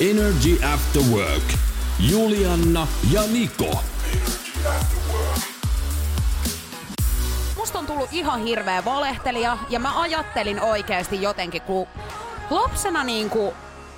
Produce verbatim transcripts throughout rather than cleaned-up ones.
Energy After Work. Julianna ja Niko. Musta on tullut ihan hirveä valehtelija ja mä ajattelin oikeesti jotenkin, kun lapsena niinku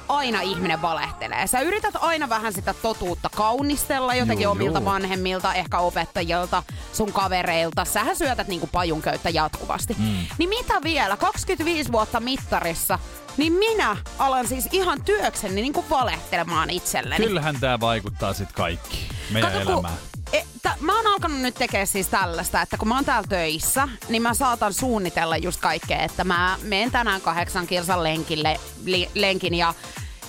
aina ihminen valehtelee. Sä yrität aina vähän sitä totuutta kaunistella jotenkin joo, omilta joo. vanhemmilta, ehkä opettajilta, sun kavereilta. Sähän syötät niinku pajunköyttä jatkuvasti. Mm. Niin mitä vielä? kaksikymmentäviisi vuotta mittarissa, niin minä alan siis ihan työkseni niinku valehtelemaan itselleni. Kyllähän tää vaikuttaa sit kaikki meidän Kato, elämään. E, t- mä oon alkanut nyt tekemään siis tällaista, että kun mä oon täällä töissä, niin mä saatan suunnitella just kaikkea, että mä menen tänään kahdeksan kilsan lenkille, li- lenkin ja,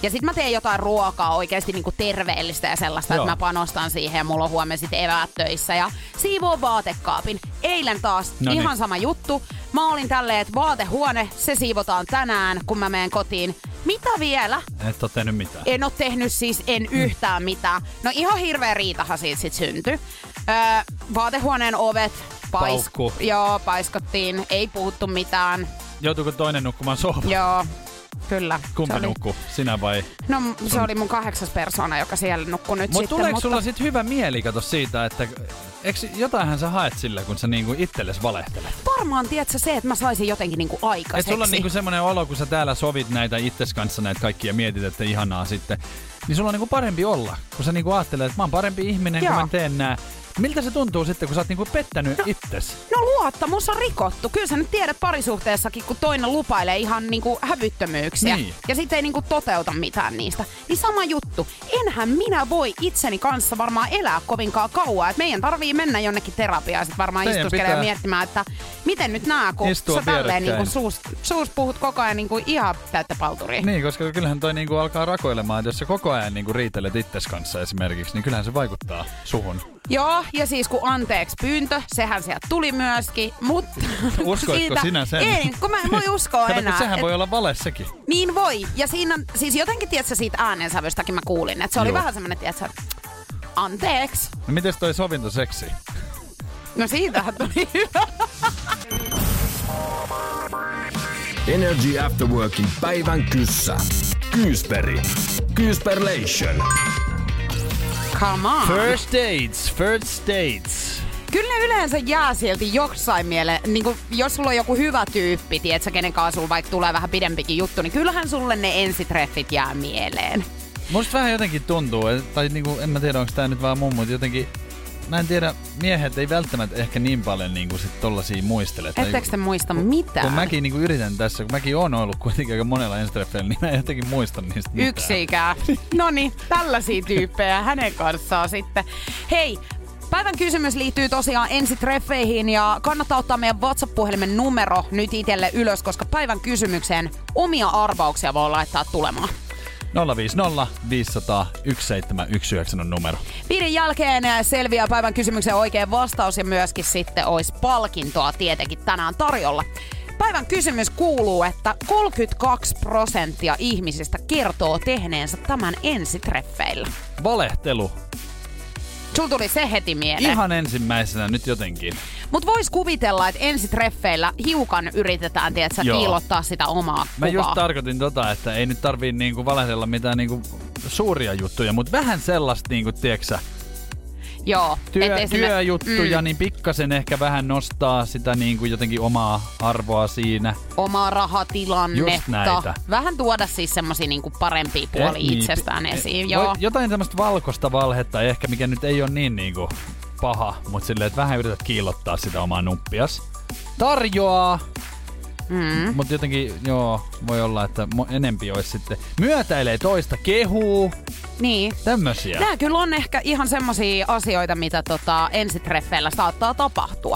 ja sit mä teen jotain ruokaa oikeesti niinku terveellistä ja sellaista, Joo. että mä panostan siihen ja mulla on huomenna sit eväät töissä ja siivoo vaatekaapin. Eilen taas Noniin. ihan sama juttu. Mä olin tälleen, että vaatehuone, se siivotaan tänään, kun mä menen kotiin. Mitä vielä? Et oo tehnyt mitään. En oo tehnyt siis, en yhtään mm. mitään. No ihan hirveä riitahan siitä sit syntyi. Öö, vaatehuoneen ovet paisku. Joo, paiskottiin. Ei puhuttu mitään. Joutuiko toinen nukkumaan sohvalla? Joo, kyllä. Kumpi oli... nukkuu? Sinä vai? No se oli mun kahdeksas persoona, joka siellä nukkui nyt Mut sitten. Tuleeko mutta tuleeko sulla sit hyvä mieli, kato siitä, että... Eikö jotainhan sä haet sillä, kun sä niinku itsellesi valehtelet? Varmaan, tiedätkö, se, että mä saisin jotenkin niinku aikaiseksi. Et sulla on niinku semmoinen olo, kun sä täällä sovit näitä itses kanssa näitä kaikkia ja mietit, että ihanaa sitten. Niin sulla on niinku parempi olla, kun sä niinku ajattelet, että mä oon parempi ihminen, Joo. kun mä teen nää. Miltä se tuntuu sitten, kun sä oot niinku pettänyt no, itsesi? No luottamus on rikottu. Kyllä sä nyt tiedät parisuhteessakin, kun toinen lupailee ihan niinku hävyttömyyksiä. Niin. Ja sit ei niinku toteuta mitään niistä. Niin sama juttu. Enhän minä voi itseni kanssa varmaan elää kovinkaan kauan. Et meidän tarvii mennä jonnekin terapiaan. Sit varmaan istuskelemaan miettimään, että miten nyt nää, kun Istua sä tälleen niinku suus, suus puhut koko ajan niinku ihan täyttä palturia. Niin, koska kyllähän toi niinku alkaa rakoilemaan. Et jos sä koko ajan niinku riitelet itsesi kanssa esimerkiksi, niin kyllähän se vaikuttaa suhun. Joo, ja siis kun anteeksi pyyntö, sehän sieltä tuli myöskin, mutta... Uskoitko siitä, sinä sen? Ei, kun mä en voi uskoa enää. Kato, sehän et, voi olla vale sekin. Niin voi, ja siinä siis jotenkin, tiedätkö, siitä äänensävystäkin mä kuulin, että se oli Joo. vähän semmoinen, tiedätkö, anteeksi. No mites toi sovintoseksi? No siitähän tuli hyvä. Energy After Workin päivän kyssä. Kyysperi. Kyysperlation. Come on. First dates, first dates. Kyllä ne yleensä jää silti jossain mieleen, niin kun, jos sulla on joku hyvä tyyppi, tietsä kenen kanssa sulla vaikka tulee vähän pidempikin juttu, niin kyllähän sulle ne ensitreffit jää mieleen. Musta vähän jotenkin tuntuu, tai niinku, en mä tiedä onko tää nyt vaan mun, mutta jotenkin, mä en tiedä, miehet ei välttämättä ehkä niin paljon niinku sit tollasia muistele. Etteikö te muista kun, mitään? Kun mäkin niinku yritän tässä, kun mäkin oon ollut kuitenkin aika monella ensitreffeillä, niin mä en jotenkin muista niistä mitään. Yksikään. Noniin, tällaisia tyyppejä hänen kanssaan sitten. Hei, päivän kysymys liittyy tosiaan ensitreffeihin ja kannattaa ottaa meidän WhatsApp-puhelimen numero nyt itselle ylös, koska päivän kysymykseen omia arvauksia voi laittaa tulemaan. nolla viisi nolla viisi nolla nolla yksi seitsemän yksi yhdeksän on numero. Viiden jälkeen selviää päivän kysymyksen oikea vastaus ja myöskin sitten olisi palkintoa tietenkin tänään tarjolla. Päivän kysymys kuuluu, että kolmekymmentäkaksi prosenttia ihmisistä kertoo tehneensä tämän ensitreffeillä. Valehtelu. Sulla tuli se heti mieleen. Ihan ensimmäisenä nyt jotenkin. Mut vois kuvitella, että ensitreffeillä hiukan yritetään, tietsä, piilottaa sitä omaa kuvaa. Mä just tarkoitin tota, että ei nyt tarvii niinku valehdella mitään niinku suuria juttuja, mut vähän sellaista niinku, tieksä, Joo. Työ, työjuttuja, mm. niin pikkasen ehkä vähän nostaa sitä niin kuin jotenkin omaa arvoa siinä. Omaa rahatilannetta. Just näitä. Vähän tuoda siis semmosia niin kuin parempia puolia niin, itsestään p- esiin. Joo. Jotain tämmöistä valkoista valhetta ehkä, mikä nyt ei ole niin, niin kuin paha, mutta silleen, että vähän yrität kiillottaa sitä omaa nuppias. Tarjoaa! Mm. Mutta jotenkin, joo, voi olla, että enempi olisi sitten. Myötäilee toista, kehuu. Niin. Tämmösiä. Nää kyllä on ehkä ihan semmosia asioita, mitä tota ensitreffeillä saattaa tapahtua.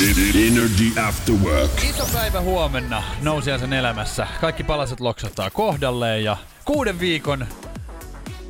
Energy After Work. Iso päivä huomenna Nousiaisen elämässä. Kaikki palaset loksahtaa kohdalleen ja kuuden viikon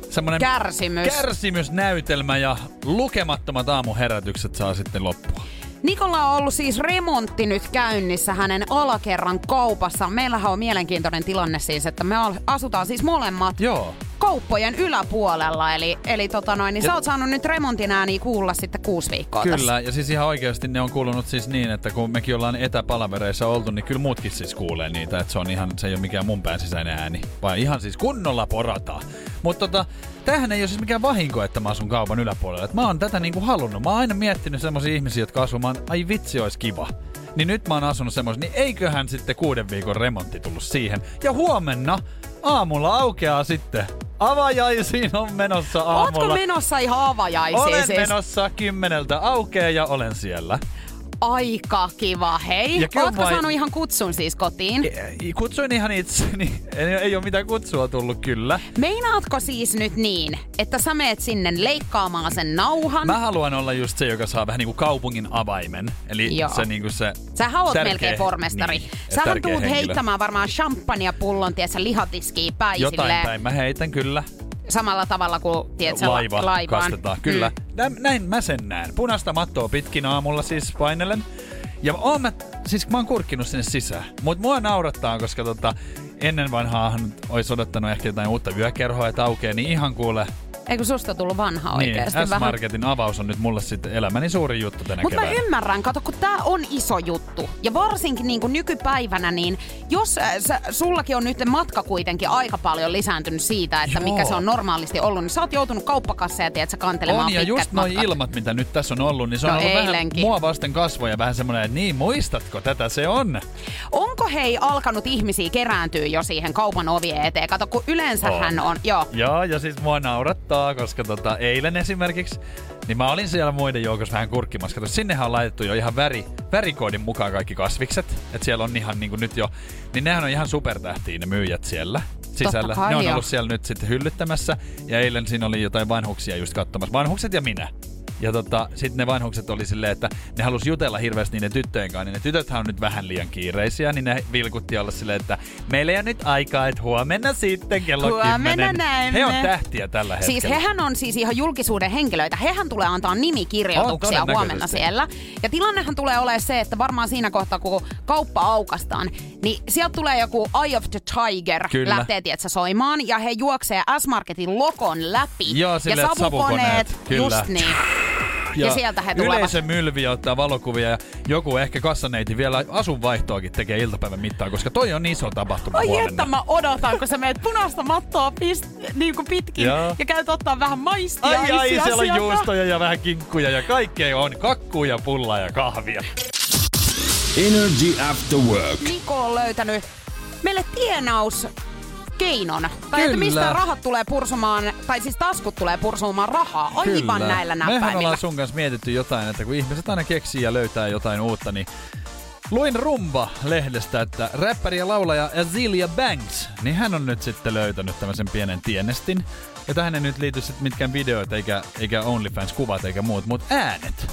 semmoinen kärsimys. kärsimysnäytelmä ja lukemattomat aamuherätykset saa sitten loppua. Nikolla on ollut siis remontti nyt käynnissä hänen alakerran kaupassa. Meillähän on mielenkiintoinen tilanne siis, että me asutaan siis molemmat Joo. kauppojen yläpuolella. Eli, eli tota noin, niin ja sä oot saanut nyt remontin ääniä kuulla sitten kuusi viikkoa Kyllä, tässä. Ja siis ihan oikeasti ne on kuulunut siis niin, että kun mekin ollaan etäpalavereissa oltu, niin kyllä muutkin siis kuulee niitä. Että se on ihan, se ei ole mikään mun pään sisäinen ääni, vaan ihan siis kunnolla porataan. Mutta tota, tämähän ei ole siis mikään vahinko, että mä asun kaupan yläpuolella. Et mä oon tätä niinku halunnut. Mä oon aina miettinyt semmosia ihmisiä, jotka asuu. Mä oon, ai vitsi, ois kiva. Niin nyt mä oon asunut semmoisen, niin eiköhän sitten kuuden viikon remontti tullut siihen. Ja huomenna aamulla aukeaa sitten. Avajaisiin on menossa aamulla. Ootko menossa ihan avajaisiin? Olen siis menossa kymmeneltä aukeaa ja olen siellä. Aika kiva, hei. Ootko vai... saanut ihan kutsun siis kotiin? Kutsuin ihan itseni. Ei, ei ole mitään kutsua tullut kyllä. Meinaatko siis nyt niin, että sä meet sinne leikkaamaan sen nauhan? Mä haluan olla just se, joka saa vähän niin kuin kaupungin avaimen. Eli Joo. se niin kuin se Sähän oot tärkeä... melkein pormestari. Niin, sähän tuut henkilö. heittämään varmaan champagnepullon, tiedätkö, lihatiskiin päin. Jotain silleen. päin mä heitän kyllä. Samalla tavalla kuin, tiedätkö, laiva laivaan. Kastetaan, kyllä. Mm. Näin mä sen näen. Punaista mattoa pitkin aamulla siis painelen. Ja oon mä, siis mä oon kurkkinut sinne sisään. Mut mua naurattaa, koska tota, ennen vanhaahan olisi odottanut ehkä jotain uutta yökerhoa, että aukeaa, niin ihan kuule... Eikö susta tullut vanha oikeesti? Niin, S-Marketin avaus on nyt mulle sitten elämäni suuri juttu tänä keväänä. Mutta mä ymmärrän, kato, kun tää on iso juttu. Ja varsinkin niin kuin nykypäivänä, niin jos äh, sä, sullakin on nyt matka kuitenkin aika paljon lisääntynyt siitä, että Joo. mikä se on normaalisti ollut, niin sä oot joutunut kauppakasseja, tiedätkö, kantelemaan pitkät matkat. On, ja just noi ilmat, mitä nyt tässä on ollut, niin se on no, ollut vähän mua vasten kasvoja, vähän semmoinen, että niin, muistatko, tätä se on? Onko hei alkanut ihmisiä kerääntyä jo siihen kaupan ovien eteen? Kato, kun yleensähän on, on. Joo. Joo, ja siis mua naurattaa. Koska tota, eilen esimerkiksi, niin mä olin siellä muiden joukossa vähän kurkkimassa. Kato, sinnehän on laitettu jo ihan väri, värikoodin mukaan kaikki kasvikset. Että siellä on ihan niin kuin nyt jo, niin nehän on ihan supertähtiä ne myyjät siellä sisällä. Ne on jo. ollut siellä nyt sitten hyllyttämässä. Ja eilen siinä oli jotain vanhuksia just katsomassa. Vanhukset ja minä. Ja tota, sitten ne vanhukset oli silleen, että ne halusi jutella hirveästi niiden tyttöjen kanssa, niin ne tytöthän on nyt vähän liian kiireisiä, niin ne vilkutti olla silleen, että meillä ei ole nyt aikaa, että huomenna sitten kello huomenna näemme. He on tähtiä tällä hetkellä. Siis hehän on siis ihan julkisuuden henkilöitä. Hehän tulee antaa nimikirjoituksia huomenna siellä. Ja tilannehan tulee olemaan se, että varmaan siinä kohtaa, kun kauppa aukastaan, niin sieltä tulee joku Eye of the Tiger Kyllä. lähtee, tietsä, soimaan, ja he juoksee S-Marketin lokon läpi. Joo, silleen, ja savukoneet, savukoneet just niin. Ja, ja sieltä he tulevat. Yleisön mylviä ottaa valokuvia ja joku ehkä kassaneiti vielä asunvaihtoakin tekee iltapäivän mittaan, koska toi on iso tapahtuma Ai huomenna. Ai että mä odotan, kun sä meet punaista mattoa pist- niin kuin pitkin ja. ja käyt ottaa vähän maistia. Ai ai, siellä sieltä. on juustoja ja vähän kinkkuja ja kaikkea on. Kakkuu ja pullaa ja kahvia. Energy After Work. Niko on löytänyt meille tienaus. Keinon. Tai Kyllä. että mistä rahat tulee pursumaan, tai siis taskut tulee pursumaan rahaa aivan Kyllä. näillä näppäimillä. Mehän ollaan sun kanssa mietitty jotain, että kun ihmiset aina keksii ja löytää jotain uutta, niin luin Rumba-lehdestä, että räppäri ja laulaja Azealia Banks, niin hän on nyt sitten löytänyt tämmöisen pienen tienestin. Ja tähän ei nyt liity sitten mitkään videoita, eikä, eikä OnlyFans-kuvat eikä muut, mutta äänet.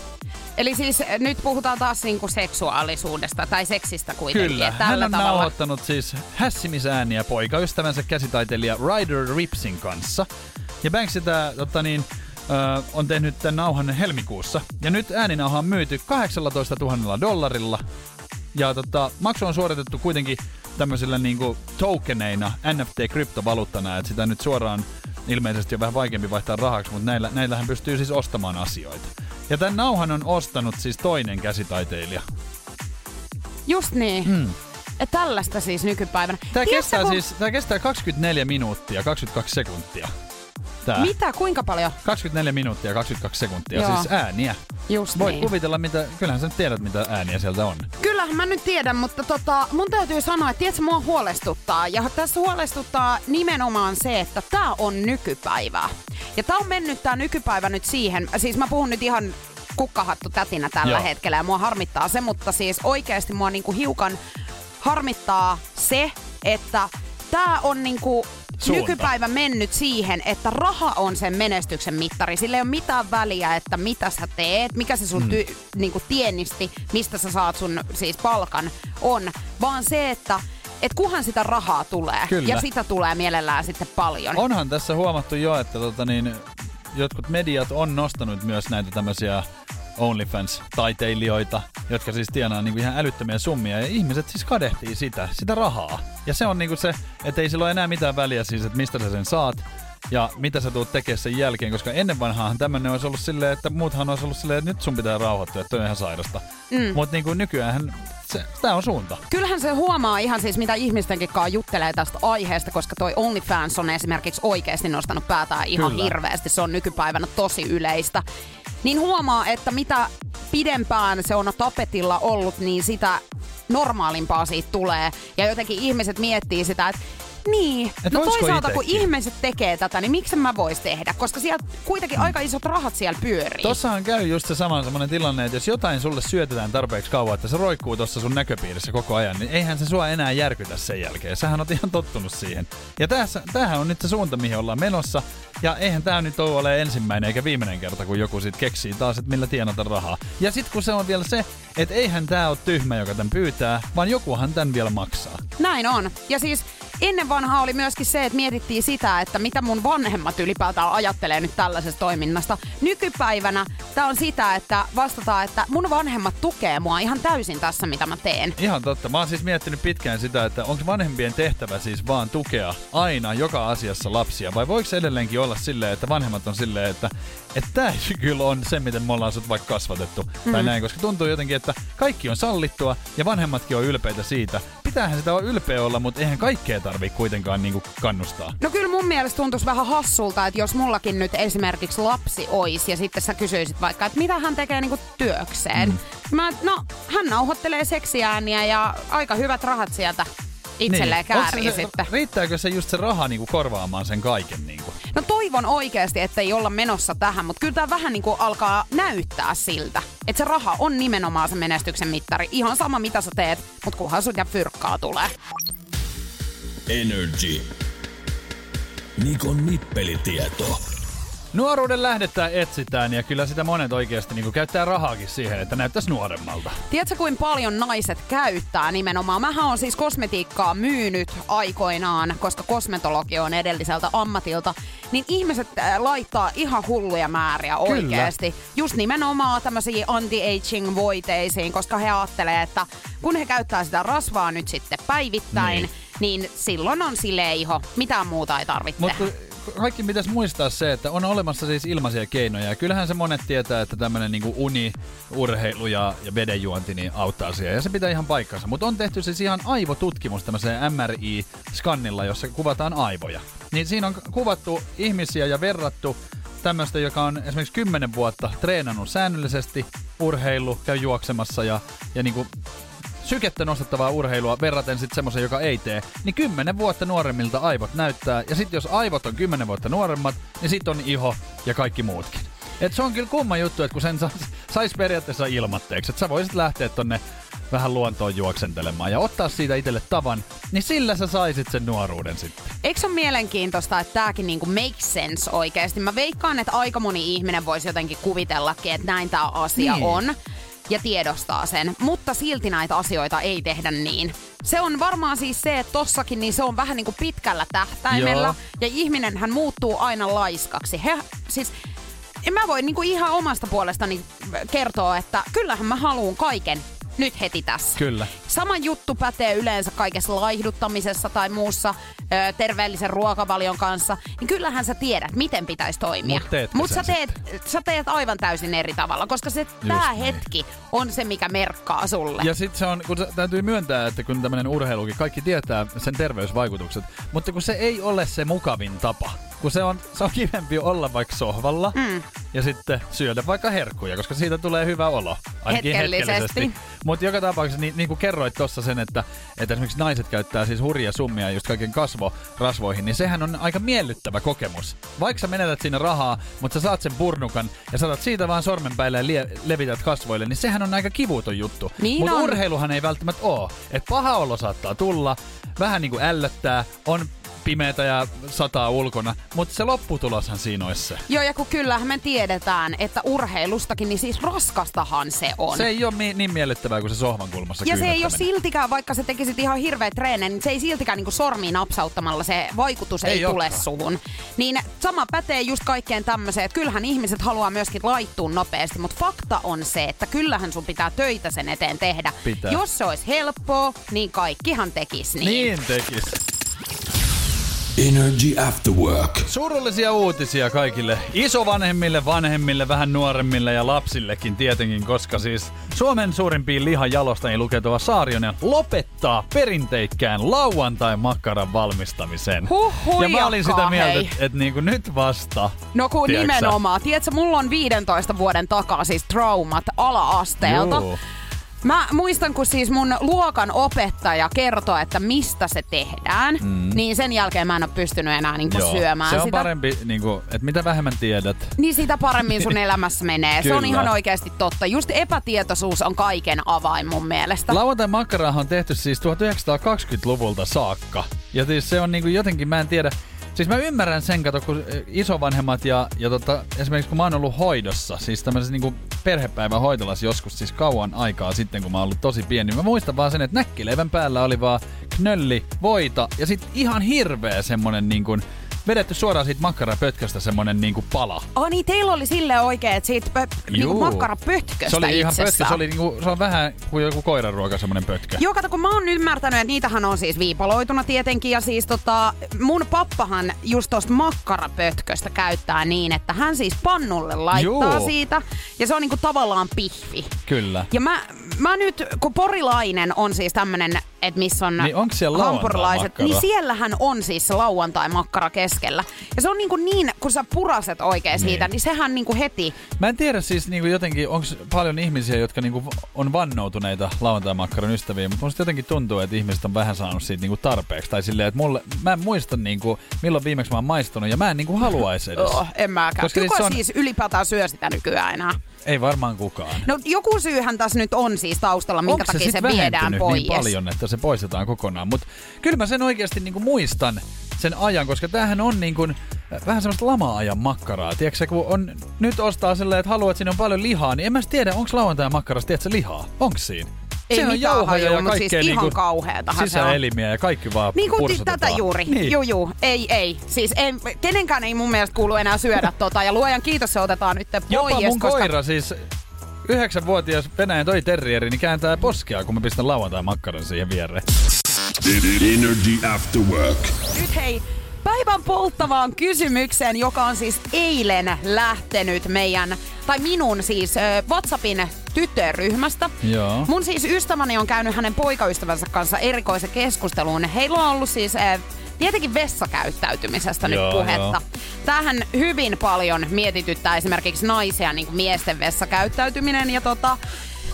Eli siis nyt puhutaan taas niinku seksuaalisuudesta tai seksistä kuitenkin. Kyllä, hän on tavalla... nauhoittanut siis hässimisääniä poikaystävänsä käsitaiteilija Ryder Rippsin kanssa. Ja Banks sitä, totta niin, äh, on tehnyt tämän nauhan helmikuussa. Ja nyt ääninauha on myyty kahdeksantoistatuhatta dollarilla. Ja tota, maksu on suoritettu kuitenkin tämmöisillä niinku tokeneina, N F T-kryptovaluuttana, että sitä nyt suoraan ilmeisesti on vähän vaikeampi vaihtaa rahaksi, mutta näillä, näillähän pystyy siis ostamaan asioita. Ja tämän nauhan on ostanut siis toinen käsitaiteilija. Just niin. Mm. Ja tällaista siis nykypäivänä. Tämä kestää, kun... siis, tämä kestää kaksikymmentäneljä minuuttia, kaksikymmentäkaksi sekuntia. Tää. Mitä? Kuinka paljon? kaksikymmentäneljä minuuttia, kaksikymmentäkaksi sekuntia, Joo. siis ääniä. Just Voit niin. kuvitella, mitä, kyllähän sä nyt tiedät, mitä ääniä sieltä on. Kyllähän mä nyt tiedän, mutta tota, mun täytyy sanoa, että tiedätkö, mua huolestuttaa. Ja tässä huolestuttaa nimenomaan se, että tää on nykypäivää. Ja tää on mennyt tää nykypäivä nyt siihen, siis mä puhun nyt ihan kukkahattu tätinä tällä Joo. hetkellä ja mua harmittaa se, mutta siis oikeesti mua niinku hiukan harmittaa se, että tää on niinku... suunta. Nykypäivä mennyt siihen, että raha on sen menestyksen mittari. Sillä ei ole mitään väliä, että mitä sä teet, mikä se sun mm. ty, niin kuin tienisti, mistä sä saat sun siis palkan on, vaan se, että et kuhan sitä rahaa tulee. Kyllä. Ja sitä tulee mielellään sitten paljon. Onhan tässä huomattu jo, että tota niin, jotkut mediat on nostanut myös näitä tämmöisiä OnlyFans-taiteilijoita, jotka siis tienaa niin kuin ihan älyttömiä summia. Ja ihmiset siis kadehtii sitä, sitä rahaa. Ja se on niin kuin se, että ei sillä ole enää mitään väliä siis, että mistä sä sen saat ja mitä sä tulet tekemään sen jälkeen. Koska ennen vanhaahan tämmöinen olisi ollut silleen, että muuthan olisi ollut silleen, että nyt sun pitää rauhoittua, että toi on ihan sairasta. Mm. Mutta niin kuin nykyäänhän se, tää on suunta. Kyllähän se huomaa ihan siis, mitä ihmistenkin kanssa juttelee tästä aiheesta, koska toi OnlyFans on esimerkiksi oikeasti nostanut päätään ihan Kyllä. hirveästi. Se on nykypäivänä tosi yleistä. Niin huomaa, että mitä pidempään se on tapetilla ollut, niin sitä normaalimpaa siitä tulee. Ja jotenkin ihmiset miettii sitä, että niin, Et no toisaalta itekin? Kun ihmiset tekee tätä, niin miksi mä vois tehdä? Koska siellä kuitenkin mm. aika isot rahat siellä pyörii. Tossahan käy just se sama semmoinen tilanne, että jos jotain sulle syötetään tarpeeksi kauan, että se roikkuu tossa sun näköpiirissä koko ajan, niin eihän se sua enää järkytä sen jälkeen. Sähän oot ihan tottunut siihen. Ja tässä, tämähän on nyt se suunta, mihin ollaan menossa. Ja eihän tää nyt ole ensimmäinen eikä viimeinen kerta, kun joku sit keksii taas, että millä tienata rahaa. Ja sit kun se on vielä se, että eihän tää oo tyhmä, joka tän pyytää, vaan jokuhan tän vielä maksaa. Näin on. Ja siis ennen vanhaa oli myöskin se, että mietittiin sitä, että mitä mun vanhemmat ylipäätään ajattelee nyt tällaisesta toiminnasta. Nykypäivänä tää on sitä, että vastataan, että mun vanhemmat tukee mua ihan täysin tässä, mitä mä teen. Ihan totta. Mä oon siis miettinyt pitkään sitä, että onko vanhempien tehtävä siis vaan tukea aina joka asiassa lapsia, vai voiko edelleenkin olla silleen, että vanhemmat on silleen, että että tää kyllä on se, miten me ollaan sut vaikka kasvatettu mm. tai näin, koska tuntuu jotenkin, että kaikki on sallittua ja vanhemmatkin on ylpeitä siitä. Pitäähän sitä on ylpeä olla, mutta eihän kaikkea tarvii kuitenkaan niinku kannustaa. No kyllä mun mielestä tuntuisi vähän hassulta, että jos mullakin nyt esimerkiksi lapsi olisi ja sitten sä kysyisit vaikka, että mitä hän tekee niinku työkseen. Mm. Mä, no hän nauhoittelee seksiääniä ja aika hyvät rahat sieltä itselleen niin. käärii sitten. Riittääkö se just se raha niinku korvaamaan sen kaiken niinku? No toivon oikeasti, että ei olla menossa tähän, mutta kyllä tämä vähän niin kuin alkaa näyttää siltä, että se raha on nimenomaan se menestyksen mittari. Ihan sama mitä sä teet, mutta kunhan sun ja fyrkkaa tulee. N R J. Nikon nippelitieto. Nuoruuden lähdettä etsitään ja kyllä sitä monet oikeasti niin käyttää rahaakin siihen, että näyttäisi nuoremmalta. Tiedätkö, kuin paljon naiset käyttää nimenomaan? Mähän on siis kosmetiikkaa myynyt aikoinaan, koska kosmetologi on edelliseltä ammatilta. Niin ihmiset laittaa ihan hulluja määriä oikeasti. Kyllä. Just nimenomaan tämmöisiin anti-aging-voiteisiin, koska he ajattelee, että kun he käyttää sitä rasvaa nyt sitten päivittäin, niin, niin silloin on sileä iho. Mitään muuta ei tarvitse. Mut... Kaikki pitäisi muistaa se, että on olemassa siis ilmaisia keinoja. Ja kyllähän se monet tietää, että tämmöinen niinku uni, urheilu ja, ja vedenjuonti niin auttaa siihen. Ja se pitää ihan paikkansa. Mutta on tehty siis ihan aivotutkimus tämmöiseen M R I-skannilla, jossa kuvataan aivoja. Niin siinä on kuvattu ihmisiä ja verrattu tämmöistä, joka on esimerkiksi kymmenen vuotta treenannut säännöllisesti, urheilu, käy juoksemassa ja, ja niinku sykettä nostettavaa urheilua verraten sitten semmoisen, joka ei tee, niin kymmenen vuotta nuoremmilta aivot näyttää. Ja sitten jos aivot on kymmenen vuotta nuoremmat, niin sitten on iho ja kaikki muutkin. Et se on kyllä kumma juttu, että kun sen sais, sais periaatteessa ilmatteeksi, että sä voisit lähteä tonne vähän luontoon juoksentelemaan ja ottaa siitä itselle tavan, niin sillä sä saisit sen nuoruuden sitten. Eikö se ole mielenkiintoista, että tääkin niinku make sense oikeasti? Mä veikkaan, että aika moni ihminen voisi jotenkin kuvitellakin, että näin tää asia niin on. Ja tiedostaa sen, mutta silti näitä asioita ei tehdä niin. Se on varmaan siis se, että tossakin niin se on vähän niin kuin pitkällä tähtäimellä. Joo. Ja ihminenhän muuttuu aina laiskaksi. He, siis, en mä voi niin kuin ihan omasta puolestani kertoa, että kyllähän mä haluun kaiken nyt heti tässä. Kyllä. Sama juttu pätee yleensä kaikessa laihduttamisessa tai muussa ö, terveellisen ruokavalion kanssa. Niin kyllähän sä tiedät, miten pitäisi toimia. Mutta Mut sä, sä teet aivan täysin eri tavalla, koska se tää niin hetki on se, mikä merkkaa sulle. Ja sit se on, kun täytyy myöntää, että kun tämmönen urheilukin, kaikki tietää sen terveysvaikutukset, mutta kun se ei ole se mukavin tapa. Kun se on, se on kivempi olla vaikka sohvalla mm. ja sitten syödä vaikka herkkuja, koska siitä tulee hyvä olo. Ainakin hetkellisesti. hetkellisesti. Mutta joka tapauksessa, niin, niin kuin kerroit tuossa sen, että, että esimerkiksi naiset käyttää siis hurja summia just kaiken kasvorasvoihin, niin sehän on aika miellyttävä kokemus. Vaikka sä menetät siinä rahaa, mutta sä saat sen purnukan ja saat siitä vaan sormen päälle ja lie, levität kasvoille, niin sehän on aika kivuton juttu. Niin mutta urheiluhan ei välttämättä ole. Että paha olo saattaa tulla, vähän niin kuin ällöttää, on pimeätä ja sataa ulkona, mutta se lopputuloshan siinä olisi se. Joo, ja kun kyllähän me tiedetään, että urheilustakin, niin siis raskastahan se on. Se ei ole mi- niin miellyttävää kuin se sohvankulmassa ja se ei ole siltikään, vaikka se tekisit ihan hirveä treeneen, niin se ei siltikään niin kuin sormiin napsauttamalla se vaikutus ei, ei tule suhun. Niin sama pätee just kaikkeen tämmöiseen, että kyllähän ihmiset haluaa myöskin laittua nopeasti, mutta fakta on se, että kyllähän sun pitää töitä sen eteen tehdä. Pitää. Jos se olisi helppoa, niin kaikkihan tekis niin. Niin tekis. Energy After Work. Surullisia uutisia kaikille isovanhemmille, vanhemmille, vähän nuoremmille ja lapsillekin tietenkin, koska siis Suomen suurimpiin lihajalostajia lukeutuvaa Saarioinen lopettaa perinteikkään lauantai-makkaran valmistamisen. Huhhuijakaa, ja mä olin sitä mieltä, että et niinku nyt vasta. No kun tiiäksä? Nimenomaan. Tiedätkö, mulla on viidentoista vuoden takaa siis traumat ala-asteelta. Juu. Mä muistan, kun siis mun luokan opettaja kertoi, että mistä se tehdään, mm. niin sen jälkeen mä en ole pystynyt enää niinku syömään sitä. Se on sitä parempi, niinku, että mitä vähemmän tiedät. Niin sitä paremmin sun elämässä menee. Se on ihan oikeasti totta. Just epätietoisuus on kaiken avain mun mielestä. Lauantai-makkaraahan on tehty siis tuhatyhdeksänsataakaksikymmentäluvulta saakka. Ja siis se on niinku jotenkin, mä en tiedä. Siis mä ymmärrän sen, kato, kun isovanhemmat ja, ja tota, esimerkiksi kun mä oon ollut hoidossa, siis tämmöisessä niinku perhepäivän hoitolassa joskus, siis kauan aikaa sitten, kun mä oon ollut tosi pieni, mä muistan vaan sen, että näkkileivän päällä oli vaan knölli, voita ja sit ihan hirveä semmonen niinku vedetty suoraan siitä makkarapötköstä semmonen niinku pala. Oh niin, teillä oli silleen oikein, että siitä pö- niinku makkarapötköstä se oli ihan pötkö, se, oli niinku, se on vähän kuin joku koiranruoka semmonen pötkö. Joo, kato, kun mä oon ymmärtänyt, että niitähän on siis viipaloituna tietenkin. Ja siis tota, mun pappahan just tosta makkarapötköstä käyttää niin, että hän siis pannulle laittaa Juu. siitä. Ja se on niinku tavallaan pihvi. Kyllä. Ja mä, mä nyt, kun porilainen on siis tämmönen, että missä on niin hampurilaiset, niin siellähän on siis lauantai-makkara keskellä. Ja se on niin, kuin niin kun sä puraset oikein niin siitä, niin sehän niin kuin heti. Mä en tiedä siis niin kuin jotenkin, onko paljon ihmisiä, jotka niin kuin on vannoutuneita lauantai-makkaran ystäviä, mutta musta jotenkin tuntuu, että ihmiset on vähän saanut siitä niin kuin tarpeeksi. Tai silleen, että mulle, mä en muista niin kuin, milloin viimeksi mä oon maistunut ja mä en niin kuin haluaisi edes. Oh, en mäkään. Kuka siis, on siis ylipäätään syö sitä nykyään enää? Ei varmaan kukaan. No joku syyhän tässä nyt on siis taustalla, minkä onks takia se, se viedään pois. Niin paljon, että se poistetaan kokonaan. Mutta kyllä mä sen oikeasti niinku muistan sen ajan, koska tämähän on niinku vähän semmoista lama-ajan makkaraa. Tiedätkö, kun on, nyt ostaa silleen, että haluat, että siinä on paljon lihaa, niin en mä tiedä, onko lauantajan makkarassa, tiedätkö, lihaa? Onko siinä? Ei siinä on jauhoja ja kaikkea siis niinku sisäelimiä ja kaikki vaan niin pursotetaan. Tätä juuri. Niin. Juu, juu. Ei, ei. Siis ei, kenenkään ei mun mielestä kuulu enää syödä tota. Ja luojan kiitos, se otetaan nyt pois. Jopa mun koska koira siis, yhdeksänvuotias Venäjän toi terrieri, niin kääntää poskea, kun mä pistän lauantai-makkaran siihen viereen. Energy After Work. Nyt hei, päivän polttavaan kysymykseen, joka on siis eilen lähtenyt meidän, tai minun siis WhatsAppin tyttöryhmästä. Joo. Mun siis ystäväni on käynyt hänen poikaystävänsä kanssa erikoisen keskusteluun. Heillä on ollut siis äh, tietenkin vessakäyttäytymisestä joo, nyt puhetta. Jo. Tämähän hyvin paljon mietityttää esimerkiksi naisia, niin kuin miesten vessakäyttäytyminen ja tota.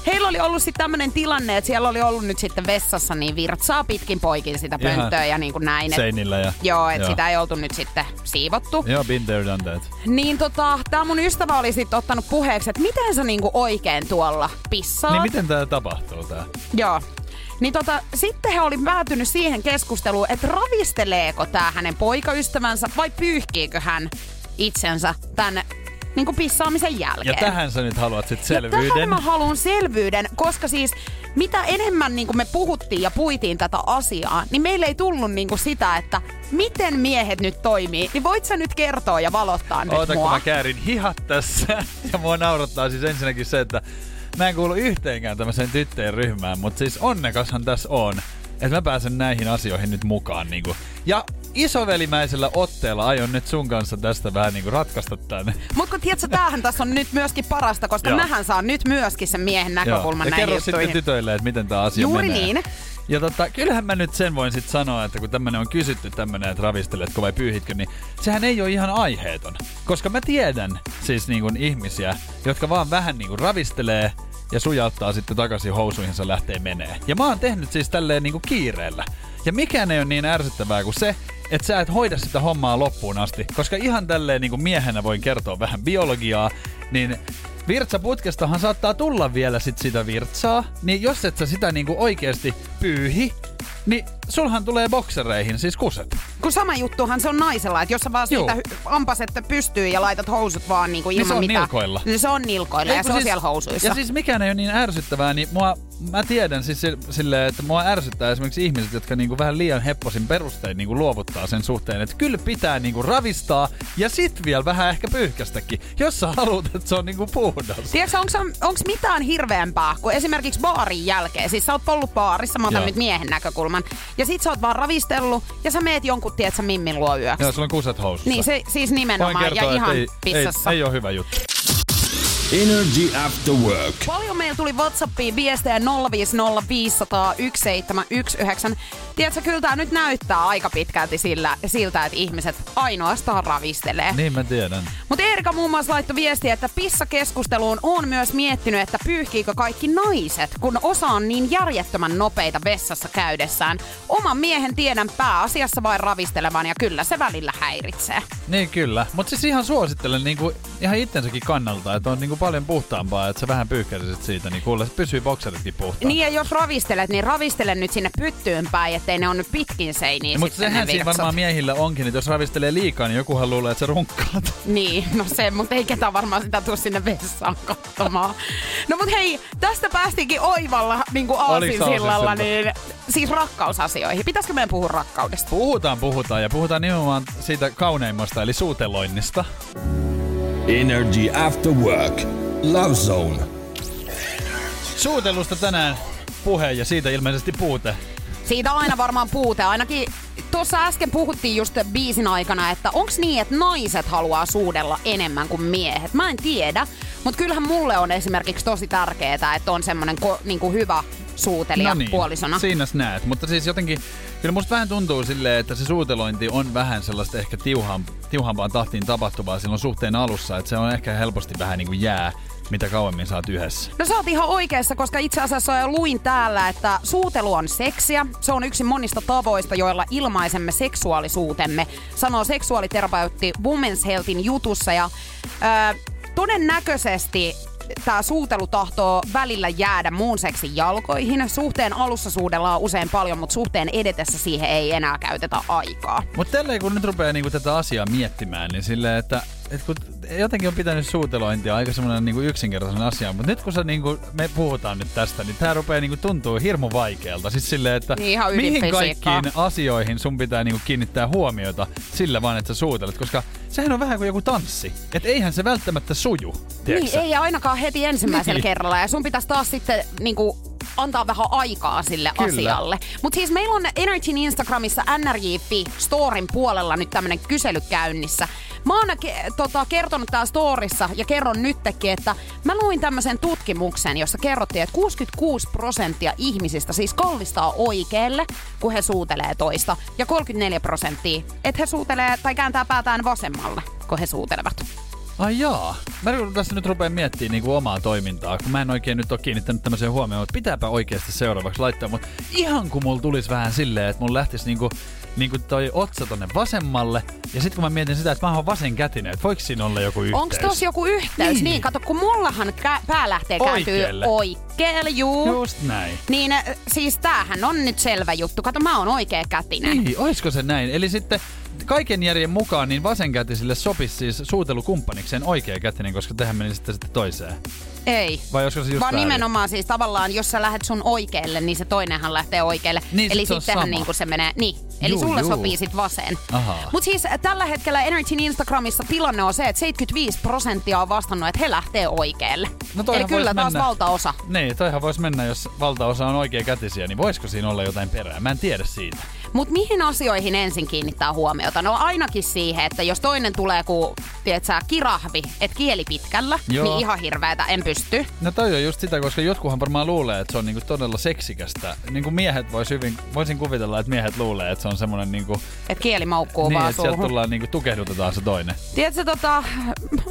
Heillä oli ollut sitten tämmöinen tilanne, että siellä oli ollut nyt sitten vessassa niin virtsaa pitkin poikin sitä pönttöä ihan ja niin kuin näin. Et, seinillä ja. Joo, että sitä ei oltu nyt sitten siivottu. Joo, been there, done that. Niin tota, tää mun ystävä oli sitten ottanut puheeksi, että miten sä niinku oikein tuolla pissaat. Niin miten tää tapahtuu tää? Joo. Niin tota, sitten he oli päätynyt siihen keskusteluun, että ravisteleeko tää hänen poikaystävänsä vai pyyhkiikö hän itsensä tän niin kuin pissaamisen jälkeen. Ja tähän sä nyt haluat sit selvyyden. Ja tähän mä haluan selvyyden, koska siis mitä enemmän niin kuin me puhuttiin ja puitiin tätä asiaa, niin meille ei tullut niin kuin sitä, että miten miehet nyt toimii. Niin voit sä nyt kertoa ja valottaa nyt mua. Oota, kun mä käärin hihat tässä. Ja mua naurattaa siis ensinnäkin se, että mä en kuulu yhteenkään tämmöiseen tyttöjen ryhmään, mutta siis onnekashan tässä on, että mä pääsen näihin asioihin nyt mukaan. Niin kuin. Ja isovelimäisellä otteella aion nyt sun kanssa tästä vähän niinku ratkaista tänne. Mut kun tiedätkö, tämähän tässä on nyt myöskin parasta, koska joo, mähän saan nyt myöskin sen miehen näkökulman näihin juttuihin. Ja kerro sitten tytöille, että miten tää asia juuri menee. Juuri niin. Ja tota, kyllähän mä nyt sen voin sit sanoa, että kun tämmönen on kysytty tämmönen, että ravisteletko vai pyyhitkö, niin sehän ei ole ihan aiheeton. Koska mä tiedän siis niinku ihmisiä, jotka vaan vähän niinku ravistelee ja sujauttaa sitten takaisin housuihinsa lähtee menee. Ja mä oon tehnyt siis tälleen niinku kiireellä. Ja mikään ei ole niin ärsyttävää kuin se, että sä et hoida sitä hommaa loppuun asti. Koska ihan tälleen niinku miehenä voin kertoa vähän biologiaa, niin virtsaputkestahan saattaa tulla vielä sit sitä virtsaa, niin jos et sä sitä niinku oikeesti pyyhi, niin sulhan tulee boksereihin siis kuset. Kun sama juttuhan se on naisella, että jos sä vaan siitä ampasetta pystyy ja laitat housut vaan niinku ilman mitään. Niin se on mitä, nilkoilla. Niin se on nilkoilla ja, ja se on siis, siellä housuissa. Ja siis mikään ei ole niin ärsyttävää, niin mua, mä tiedän siis silleen, että mua ärsyttää esimerkiksi ihmiset, jotka niinku vähän liian hepposin perustein niinku luovuttaa sen suhteen, että kyllä pitää niinku ravistaa ja sit vielä vähän ehkä pyyhkästäkin, jos sä haluat, että se on niinku puhdas. Tiedätkö, onks, onks mitään hirveämpää kuin esimerkiksi baarin jälkeen? Siis sä oot ollut baarissa, mä otan Joo. nyt miehen näkökulman. Ja sit sä oot vaan ravistellut ja sä meet jonkun, tiedät sä, mimmin luo yöksi. Joo, sulla on kuset housussa. Niin, se, siis nimenomaan kertoa, ja ihan ei, pissassa. Ei, ei oo hyvä juttu. Energy After Work. Paljon meillä tuli WhatsAppiin viestejä nolla viisi nolla viisi nolla nolla yksi seitsemän yksi yhdeksän. Tiedätkö, kyllä tää nyt näyttää aika pitkälti sillä, siltä, että ihmiset ainoastaan ravistelee. Niin mä tiedän. Mut Erika muun muassa laittoi viestiä, että pissakeskusteluun on myös miettinyt, että pyyhkiikö kaikki naiset, kun osa on niin järjettömän nopeita vessassa käydessään. Oman miehen tiedän pääasiassa vain ravistelevan ja kyllä se välillä häiritsee. Niin kyllä, mut siis ihan suosittelen niinku ihan itsensäkin kannalta, että on niinku paljon puhtaampaa, että sä vähän pyyhkäisit siitä, niin kuule, pysyy bokseritkin puhtaan. Niin, ja jos ravistelet, niin ravistele nyt sinne pyttyyn päin, ettei ne on nyt pitkin seiniin. Mutta sehän siinä varmaan miehillä onkin, että jos ravistelee liikaa, niin jokuhan luulee, että sä runkkaat. Niin, no se, mutta ei ketään varmaan sitä tuu sinne vessaan katsomaan. No mut hei, tästä päästiinkin oivalla niin kuin aasinsillalla, niin siis rakkausasioihin. Pitäisikö meidän puhua rakkaudesta? Puhutaan, puhutaan, ja puhutaan nimenomaan siitä kauneimmasta, eli suuteloinnista. Energy After Work. Lovezone. Suutelusta tänään puhe ja siitä ilmeisesti puute. Siitä aina varmaan puute. Ainakin tuossa äsken puhuttiin just biisin aikana, että onks niin, että naiset haluaa suudella enemmän kuin miehet. Mä en tiedä, mutta kyllähän mulle on esimerkiksi tosi tärkeetä, että on semmonen ko- niinku hyvä suutelija no niin, puolisona. Siinä sä näet, mutta siis jotenkin, kyllä musta vähän tuntuu silleen, että se suutelointi on vähän sellaista ehkä tiuhampaan tahtiin tapahtuvaa silloin suhteen alussa, että se on ehkä helposti vähän niin kuin jää, mitä kauemmin saat yhdessä. No sä oot ihan oikeassa, koska itse asiassa jo luin täällä, että suutelu on seksiä. Se on yksi monista tavoista, joilla ilmaisemme seksuaalisuutemme, sanoo seksuaaliterapeutti Women's Healthin jutussa. Ja äh, todennäköisesti tämä suutelu tahtoo välillä jäädä muun seksin jalkoihin. Suhteen alussa suudellaan usein paljon, mutta suhteen edetessä siihen ei enää käytetä aikaa. Mutta tälleen kun nyt rupeaa niinku tätä asiaa miettimään, niin silleen, että et kun jotenkin on pitänyt suutelointia aika semmoinen niinku yksinkertaisen asia, mutta nyt kun sä niinku, me puhutaan nyt tästä, niin tää rupeaa niinku tuntuu hirmu vaikealta. Siis silleen, että niin mihin kaikkiin asioihin sun pitää niinku kiinnittää huomiota sillä vaan, että sä suutelet, koska sehän on vähän kuin joku tanssi. Että eihän se välttämättä suju, tiedätkö? Niin, ei ainakaan heti ensimmäisellä niin. kerralla. Ja sun pitäisi taas sitten niinku antaa vähän aikaa sille Kyllä. asialle. Mutta siis meillä on Energyn Instagramissa N R J piste fi storin puolella nyt tämmönen kysely käynnissä. Mä oon ke- tota, kertonut täällä storissa ja kerron nyttekin, että mä luin tämmöisen tutkimuksen, jossa kerrottiin, että kuusikymmentäkuusi prosenttia ihmisistä siis kallistaa oikealle, kun he suutelee toista. Ja kolmekymmentäneljä prosenttia, että he suutelee tai kääntää päätään vasemmalle, kun he suutelevat. Ai jaa. Mä tässä nyt rupean miettimään niinku omaa toimintaa, kun mä en oikein nyt ole kiinnittänyt tämmöiseen huomioon, mutta pitääpä oikeasti seuraavaksi laittaa. Mutta ihan kun mulla tulisi vähän silleen, että mun lähtisi niinku, niinku toi otsa tonne vasemmalle, ja sit kun mä mietin sitä, että mä oon vasenkätinen, että voiko siinä olla joku yhteys? Onks tossa joku yhteys? Niin, niin kato, kun mullahan kä- pää lähtee kääntyy oikeelle, juu. Just näin. Niin siis tämähän on nyt selvä juttu. Kato, mä oon oikeakätinen. Niin, oisko se näin? Eli sitten kaiken järjen mukaan niin vasenkätisille sopisi siis suutelukumppanikseen oikeakätinen, koska tehän meni sitten toiseen. Ei, Vai se just vaan väärin? Nimenomaan siis tavallaan, jos sä lähdet sun oikealle, niin se toinenhan lähtee oikealle. Niin, Eli sit sittenhän niin se menee, niin. Eli juu, sulle juu. sopii sit vasen. Ahaa. Mut siis tällä hetkellä Energyn Instagramissa tilanne on se, että seitsemänkymmentäviisi prosenttia on vastannut, että he lähtee oikealle. No Eli kyllä taas mennä. valtaosa. Niin, toihan vois mennä, jos valtaosa on oikeakätisiä, niin voisiko siinä olla jotain perää? Mä en tiedä siitä. Mut mihin asioihin ensin kiinnittää huomiota? No ainakin siihen, että jos toinen tulee ku, tiedät sä, kirahvi, et kieli pitkällä, Joo. niin ihan hirveetä, en pysty. No toi on just sitä, koska jotkuhan varmaan luulee, että se on niinku todella seksikästä. Niinku miehet vois hyvin, voisin kuvitella, että miehet luulee, että se on semmonen niinku... Että kieli maukkuu niin, vaan suuhun. Niin, että sieltä tullaan niinku tukehdutetaan se toinen. Tiedätkö, tota,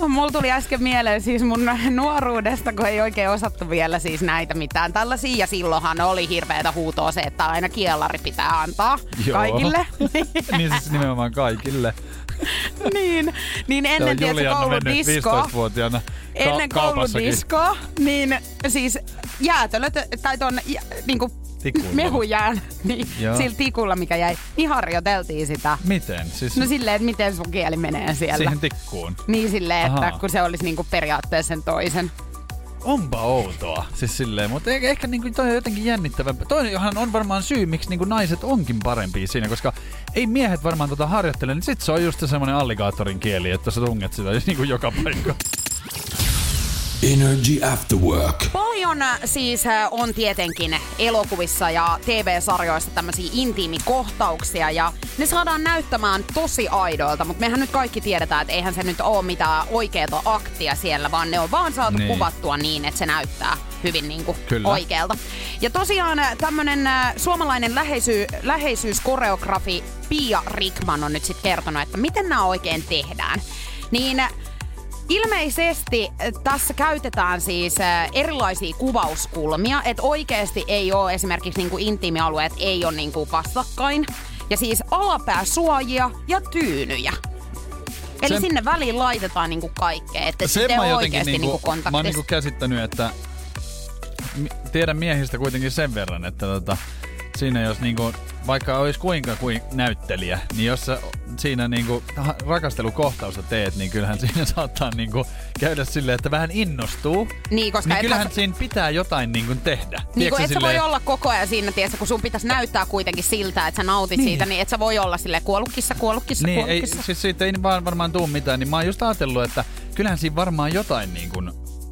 mulla tuli äsken mieleen siis mun nuoruudesta, kun ei oikein osattu vielä siis näitä mitään tällaisia. Ja silloinhan oli hirveetä huutoa se, että aina kielari pitää antaa. Joo. Kaikille. niin siis nimenomaan kaikille. niin, niin ennen tietysti kouludiskoa. Juliana mennyt viisitoistavuotiaana ennen Ka- kouludiskoa, niin siis jäätölöt, tai ton niinku mehujään, niin sillä tikulla, mikä jäi, niin harjoiteltiin sitä. Miten? Siis... No silleen, että miten sun kieli menee siellä. Siihen tikkuun? Niin silleen, että Aha. kun se olisi niinku periaatteessa sen toisen. Onpa outoa, siis silleen, mutta ehkä niinku toi on jotenkin jännittävämpää. Toihan on varmaan syy, miksi niinku naiset onkin parempia siinä, koska ei miehet varmaan tota harjoittele, niin sit se on just semmonen alligaattorin kieli, että sä tunget sitä niinku joka paikka. Energy After Work. Paljon siis on tietenkin elokuvissa ja T V-sarjoissa tämmöisiä intiimikohtauksia ja ne saadaan näyttämään tosi aidoilta, mutta mehän nyt kaikki tiedetään, että eihän se nyt ole mitään oikeata aktia siellä, vaan ne on vaan saatu niin. kuvattua niin, että se näyttää hyvin niin kuin oikealta. Ja tosiaan tämmöinen suomalainen läheisy, läheisyyskoreografi Pia Rikman on nyt sitten kertonut, että miten nämä oikein tehdään. Niin... Ilmeisesti tässä käytetään siis erilaisia kuvauskulmia, että oikeasti ei ole esimerkiksi niinku intiimialueet ei ole niinku vastakkain. Ja siis alapääsuojia ja tyynyjä. Eli sen... sinne väliin laitetaan niinku kaikkea, että sitten on oikeasti niinku, niinku kontaktissa. Mä oon niinku käsittänyt, että tiedän miehistä kuitenkin sen verran, että tota, siinä jos niinku... Vaikka olisi kuinka kuin näyttelijä, niin jos sä siinä niinku rakastelukohtausta teet, niin kyllähän siinä saattaa niinku käydä silleen, että vähän innostuu. Niin, koska niin kyllähän sä... siinä pitää jotain niinku tehdä. Niin, et silleen... sä voi olla koko ajan siinä tiessä, kun sun pitäisi näyttää kuitenkin siltä, että sä nautit niin. siitä, niin et sä voi olla silleen kuollukissa, kuollukissa, niin, kuollukissa. Ei, siis siitä ei vaan varmaan tuu mitään, niin mä oon just ajatellut, että kyllähän siinä varmaan jotain niinku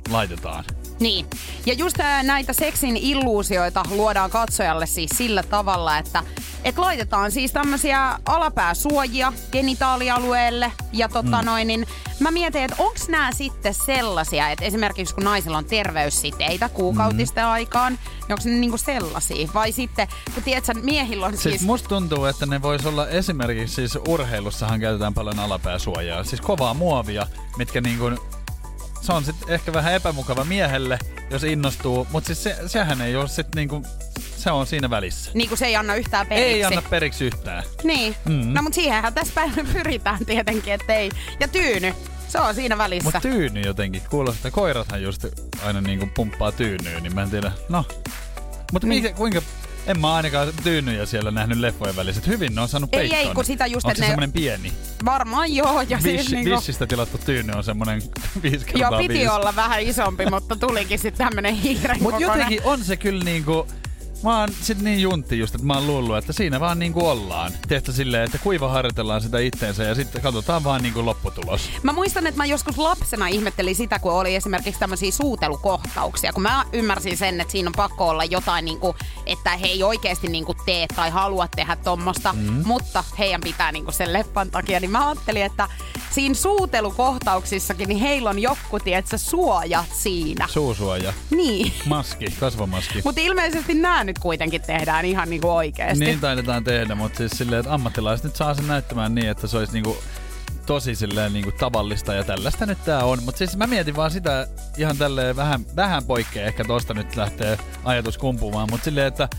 laitetaan. Niin. Ja just näitä seksin illuusioita luodaan katsojalle siis sillä tavalla, että et laitetaan siis tämmöisiä alapääsuojia genitaalialueelle. Ja tota mm. noin, niin mä mietin, että onks nää sitten sellaisia, että esimerkiksi kun naisilla on terveyssiteitä kuukautisten mm. aikaan, niin onks ne niinku sellaisia? Vai sitten, kun tiedät sä, miehillä on siis... siis... Musta tuntuu, että ne vois olla esimerkiksi siis urheilussahan käytetään paljon alapääsuojaa. Siis kovaa muovia, mitkä niinku... Se on sitten ehkä vähän epämukava miehelle, jos innostuu, mutta siis se, sehän ei ole sitten niinku, se on siinä välissä. Niin kuin se ei anna yhtään periksi. Ei anna periksi yhtään. Niin. Mm. No mutta siihenhän tässä pyritään tietenkin, ettei. Ja tyyny, se on siinä välissä. Mutta tyyny jotenkin, kuulostaa, että koirathan just aina niinku pumppaa tyynyä, niin mä en tiedä. No, mutta niin. kuinka... En mä ainakaan tyynyjä siellä nähnyt leffojen väliset. Hyvin ne on saanut peittoon. Ei, ei, kun sitä just... Onko se ne... semmonen pieni? Varmaan joo. Ja Vish, siis Vishistä niin kuin... tilattu tyyny on semmonen viisi kertaa Joo, piti viisi. Olla vähän isompi, mutta tulikin sit tämmönen hiiren kokoinen. Mut jotenkin on se kyllä niinku... Mä oon sit niin juntti just, että mä oon luullut, että siinä vaan niinku ollaan. Tehtä silleen, että kuiva harjoitellaan sitä itteensä ja sitten katsotaan vaan niinku lopputulos. Mä muistan, että mä joskus lapsena ihmettelin sitä, kun oli esimerkiksi tämmösiä suutelukohtauksia. Kun mä ymmärsin sen, että siinä on pakko olla jotain niinku, että he ei oikeesti niinku tee tai halua tehdä tommosta. Mm. Mutta heidän pitää niinku sen leppan takia. Niin mä ajattelin, että siinä suutelukohtauksissakin niin heillä on joku, tietsä, suojat siinä. Suusuoja. Niin. Maski, kasvomaski. Mutta ilmeisesti nää nyt kuitenkin tehdään ihan niinku oikeesti. Niin taidetaan tehdä, mutta siis silleen, että ammattilaiset nyt saa sen näyttämään niin, että se olisi niinku tosi silleen niinku tavallista ja tällaista nyt tää on. Mutta siis mä mietin vaan sitä ihan tälleen vähän, vähän poikkea, ehkä tosta nyt lähtee ajatus kumpumaan, mutta silleen, että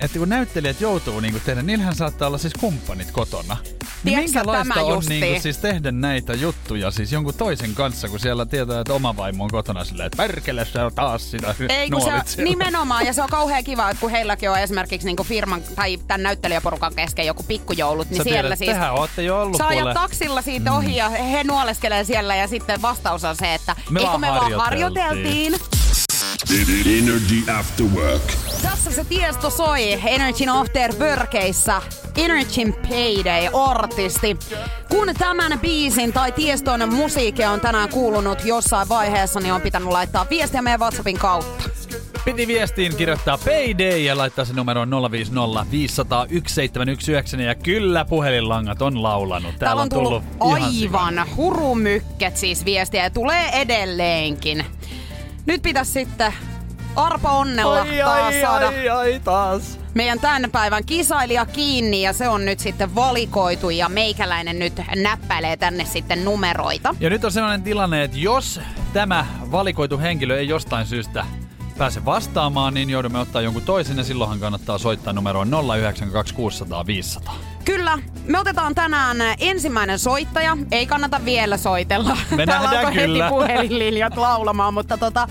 että kun näyttelijät joutuu niinku tehdä, niillähän saattaa olla siis kumppanit kotona. Niin minkälaista on niinku siis tehdä näitä juttuja siis jonkun toisen kanssa, kun siellä tietää, että oma vaimo on kotona silleen, että perkele, se on taas sitä Ei, kun se on, nimenomaan, ja se on kauhean kiva, että kun heilläkin on esimerkiksi niinku firman tai tämän näyttelijäporukan kesken joku pikkujoulut, niin sä siellä tiedät, siis tehän ootte jo ollut saa ja taksilla siitä ohi, mm. ja he nuoleskelee siellä, ja sitten vastaus on se, että me eikö me vaan harjoiteltiin. Energy After Work. Tässä se tiesto soi Energy After Workissa. Energy Payday-artisti. Kun tämän biisin tai tieston musiikia on tänään kuulunut jossain vaiheessa, niin on pitänyt laittaa viestiä meidän WhatsAppin kautta. Piti viestiin kirjoittaa Payday ja laittaa se numero nolla viisi nolla viisi nolla yksi seitsemän yksi yhdeksän ja kyllä puhelinlangat on laulanut. Täällä, Täällä on tullut, tullut aivan hurumykket siis viestiä ja tulee edelleenkin. Nyt pitäisi sitten arpa onnella ai, taas ai, saada ai, ai, taas. meidän tämän päivän kisailija kiinni ja se on nyt sitten valikoitu ja meikäläinen nyt näppäilee tänne sitten numeroita. Ja nyt on sellainen tilanne, että jos tämä valikoitu henkilö ei jostain syystä pääse vastaamaan, niin joudumme ottaa jonkun toisen ja silloinhan kannattaa soittaa numeroon nolla yhdeksän kaksi kuusi nolla nolla viisi nolla nolla. Kyllä. Me otetaan tänään ensimmäinen soittaja. Ei kannata vielä soitella. Me täällä alkoi heti puhelinlinjat laulamaan, mutta tota,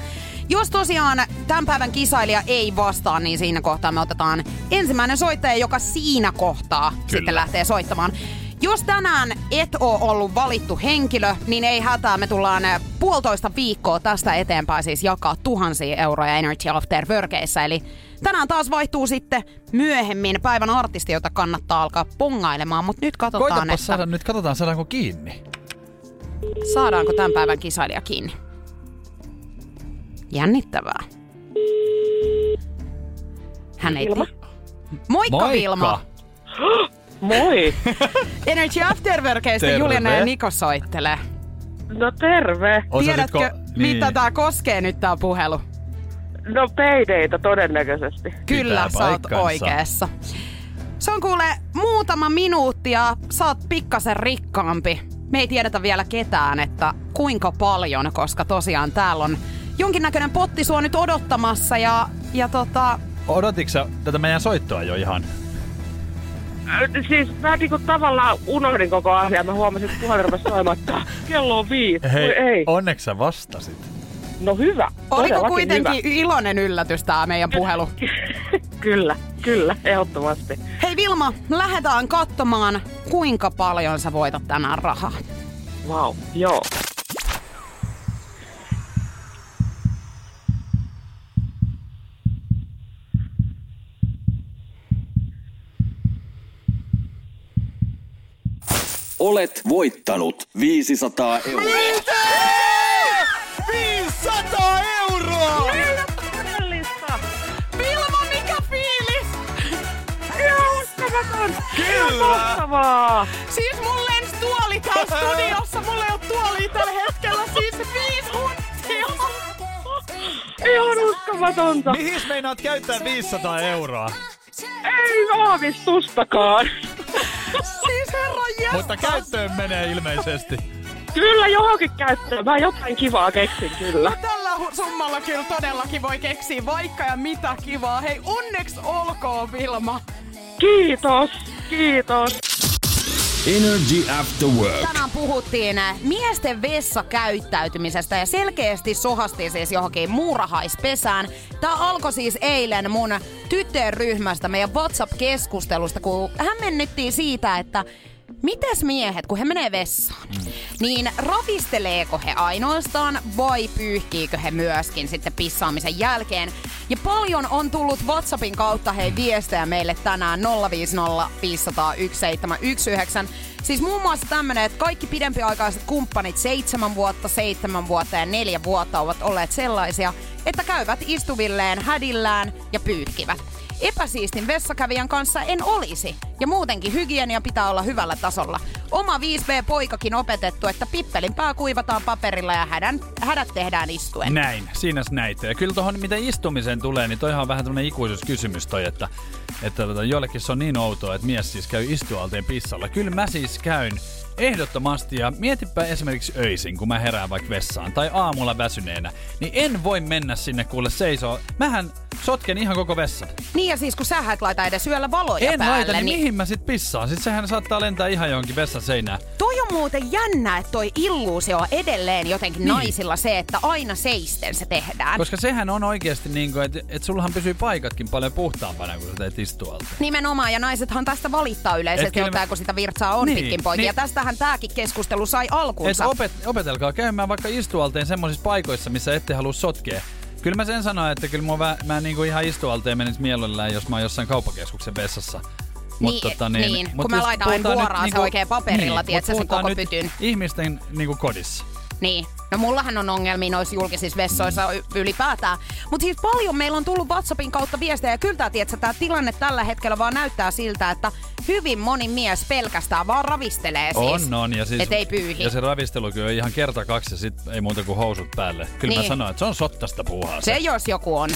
jos tosiaan tämän päivän kisailija ei vastaa, niin siinä kohtaa me otetaan ensimmäinen soittaja, joka siinä kohtaa Kyllä. sitten lähtee soittamaan. Jos tänään et ole ollut valittu henkilö, niin ei hätää, me tullaan puolitoista viikkoa tästä eteenpäin siis jakaa tuhansia euroja Energy After-vörkeissä. Eli tänään taas vaihtuu sitten myöhemmin päivän artisti, jota kannattaa alkaa pongailemaan, mutta nyt katsotaan, Koitapa että... saada, nyt katsotaan, saadaanko kiinni. Saadaanko tämän päivän kisailija kiinni? Jännittävää. Hän ei... Vilma. Moikka, Moikka Vilma! Moi! Energy Afterworkeista Juliana ja Niko soittelee. No terve! Tiedätkö, ko- niin. mitä tää koskee nyt tää puhelu? No peideitä todennäköisesti. Kyllä, Pitää sä oot oikeassa. Se on kuule muutama minuutti ja sä oot pikkasen rikkaampi. Me ei tiedetä vielä ketään, että kuinka paljon, koska tosiaan täällä on jonkinnäköinen potti sua nyt odottamassa ja, ja tota... Odotitko sä tätä meidän soittoa jo ihan? Siis mä niinku tavallaan unohdin koko asiaa. Mä huomasin, että puhelin rupesi soimaan, että kello on viisi. Hei, ei. Onneksi sä vastasit. No hyvä. Oliko kuitenkin hyvä. Iloinen yllätys tää meidän puhelu? Kyllä, kyllä, ehdottomasti. Hei Vilma, lähdetään katsomaan, kuinka paljon sä voitat tänään rahaa. Vau, wow, joo. Olet voittanut viisisataa euroa. Mitä? viisisataa euroa! Mielellistä! Vilma, mikä fiilis? Uskomaton! Kyllä! Siis mun lensi tuoli täällä studiossa. Mulla ei oo tuolia tällä hetkellä. Siis viisi huntia! Ihan uskomatonta! Mihin meinaat käyttää viisisataa euroa? Ei aavistustakaan! Siis herranjestas. Mutta käyttöön menee ilmeisesti. Kyllä johonkin käyttöön. Mä jotain kivaa keksin kyllä. No tällä summalla kyllä todellakin voi keksiä vaikka ja mitä kivaa. Hei, onneksi olkoon Vilma. Kiitos, kiitos. Energy After Work. Tänään puhuttiin miesten vessakäyttäytymisestä ja selkeästi sohastiin siis johonkin muurahaispesään. Tää alkoi siis eilen mun tyttöjen ryhmästä, meidän WhatsApp-keskustelusta, kun hämmennettiin siitä, että mitäs miehet, kun he menee vessaan, niin ravisteleeko he ainoastaan vai pyyhkiikö he myöskin sitten pissaamisen jälkeen? Ja paljon on tullut WhatsAppin kautta hei viestejä meille tänään nolla viisi nolla viisi nolla yksi seitsemän yksi yhdeksän. Siis muun muassa tämmönen, että kaikki pidempiaikaiset kumppanit seitsemän vuotta, seitsemän vuotta ja neljä vuotta ovat olleet sellaisia, että käyvät istuvilleen hädillään ja pyyhkivät. Epäsiistin vessakävijän kanssa en olisi. Ja muutenkin hygienia pitää olla hyvällä tasolla. Oma viisi B-poikakin opetettu, että pippelin pää kuivataan paperilla ja hädän, hädät tehdään istuen. Näin, siinäs näitä. Ja kyllä tuohon, mitä istumiseen tulee, niin toihan on vähän tämmönen ikuisuuskysymys toi, että, että joillekin se on niin outoa, että mies siis käy istualteen pissalla. Kyllä mä siis käyn ehdottomasti ja mietipä esimerkiksi öisin, kun mä herään vaikka vessaan tai aamulla väsyneenä, niin en voi mennä sinne kuule seisoo. Mähän sotken ihan koko vessan. Niin ja siis kun sä et laita edes yöllä valoja en päälle. En laita, niin, niin mihin mä sit pissaan? Sit sehän saattaa lentää ihan johonkin vessan seinään. Toi on muuten jännä, että toi illuusio on edelleen jotenkin niin. naisilla se, että aina seisten se tehdään. Koska sehän on oikeesti niinku, että et sullahan pysyy paikatkin paljon puhtaampana, kun sä teet istualta. Nimenomaan ja naisethan tästä valittaa yleisesti jotain, me... kun sitä virtsaa on niin, pitkin poikia. Niin. Ja tästähän tääkin keskustelu sai alkuunsa. Et opet- opetelkaa käymään vaikka istualteen semmoisissa paikoissa, missä ette halua sotkea. Kyllä mä sen sanoin, että kyllä mä, mä niinku ihan istualteen menis mielellään, jos mä oon jossain kauppakeskuksen vessassa. Mut niin, tota, niin, niin. Mut kun mä laitan vuoraan niinku, se oikein paperilla, niin, tietsä sen koko pytyn. Ihmisten niinku kodissa. Niin. No mullahan on ongelmia noissa julkisissa vessoissa ylipäätään. Mutta siis paljon meillä on tullut WhatsAppin kautta viestejä. Ja kyllä tää, tietsä, tää tilanne tällä hetkellä vaan näyttää siltä, että hyvin moni mies pelkästään vaan ravistelee siis. On, on. Ja siis, et ei pyyhi. Ja se ravistelu kyllä ihan kerta kaksi ja sit ei muuta kuin housut päälle. Kyllä niin. mä sanoin, että se on sottasta puuhaa. Se, se jos joku on.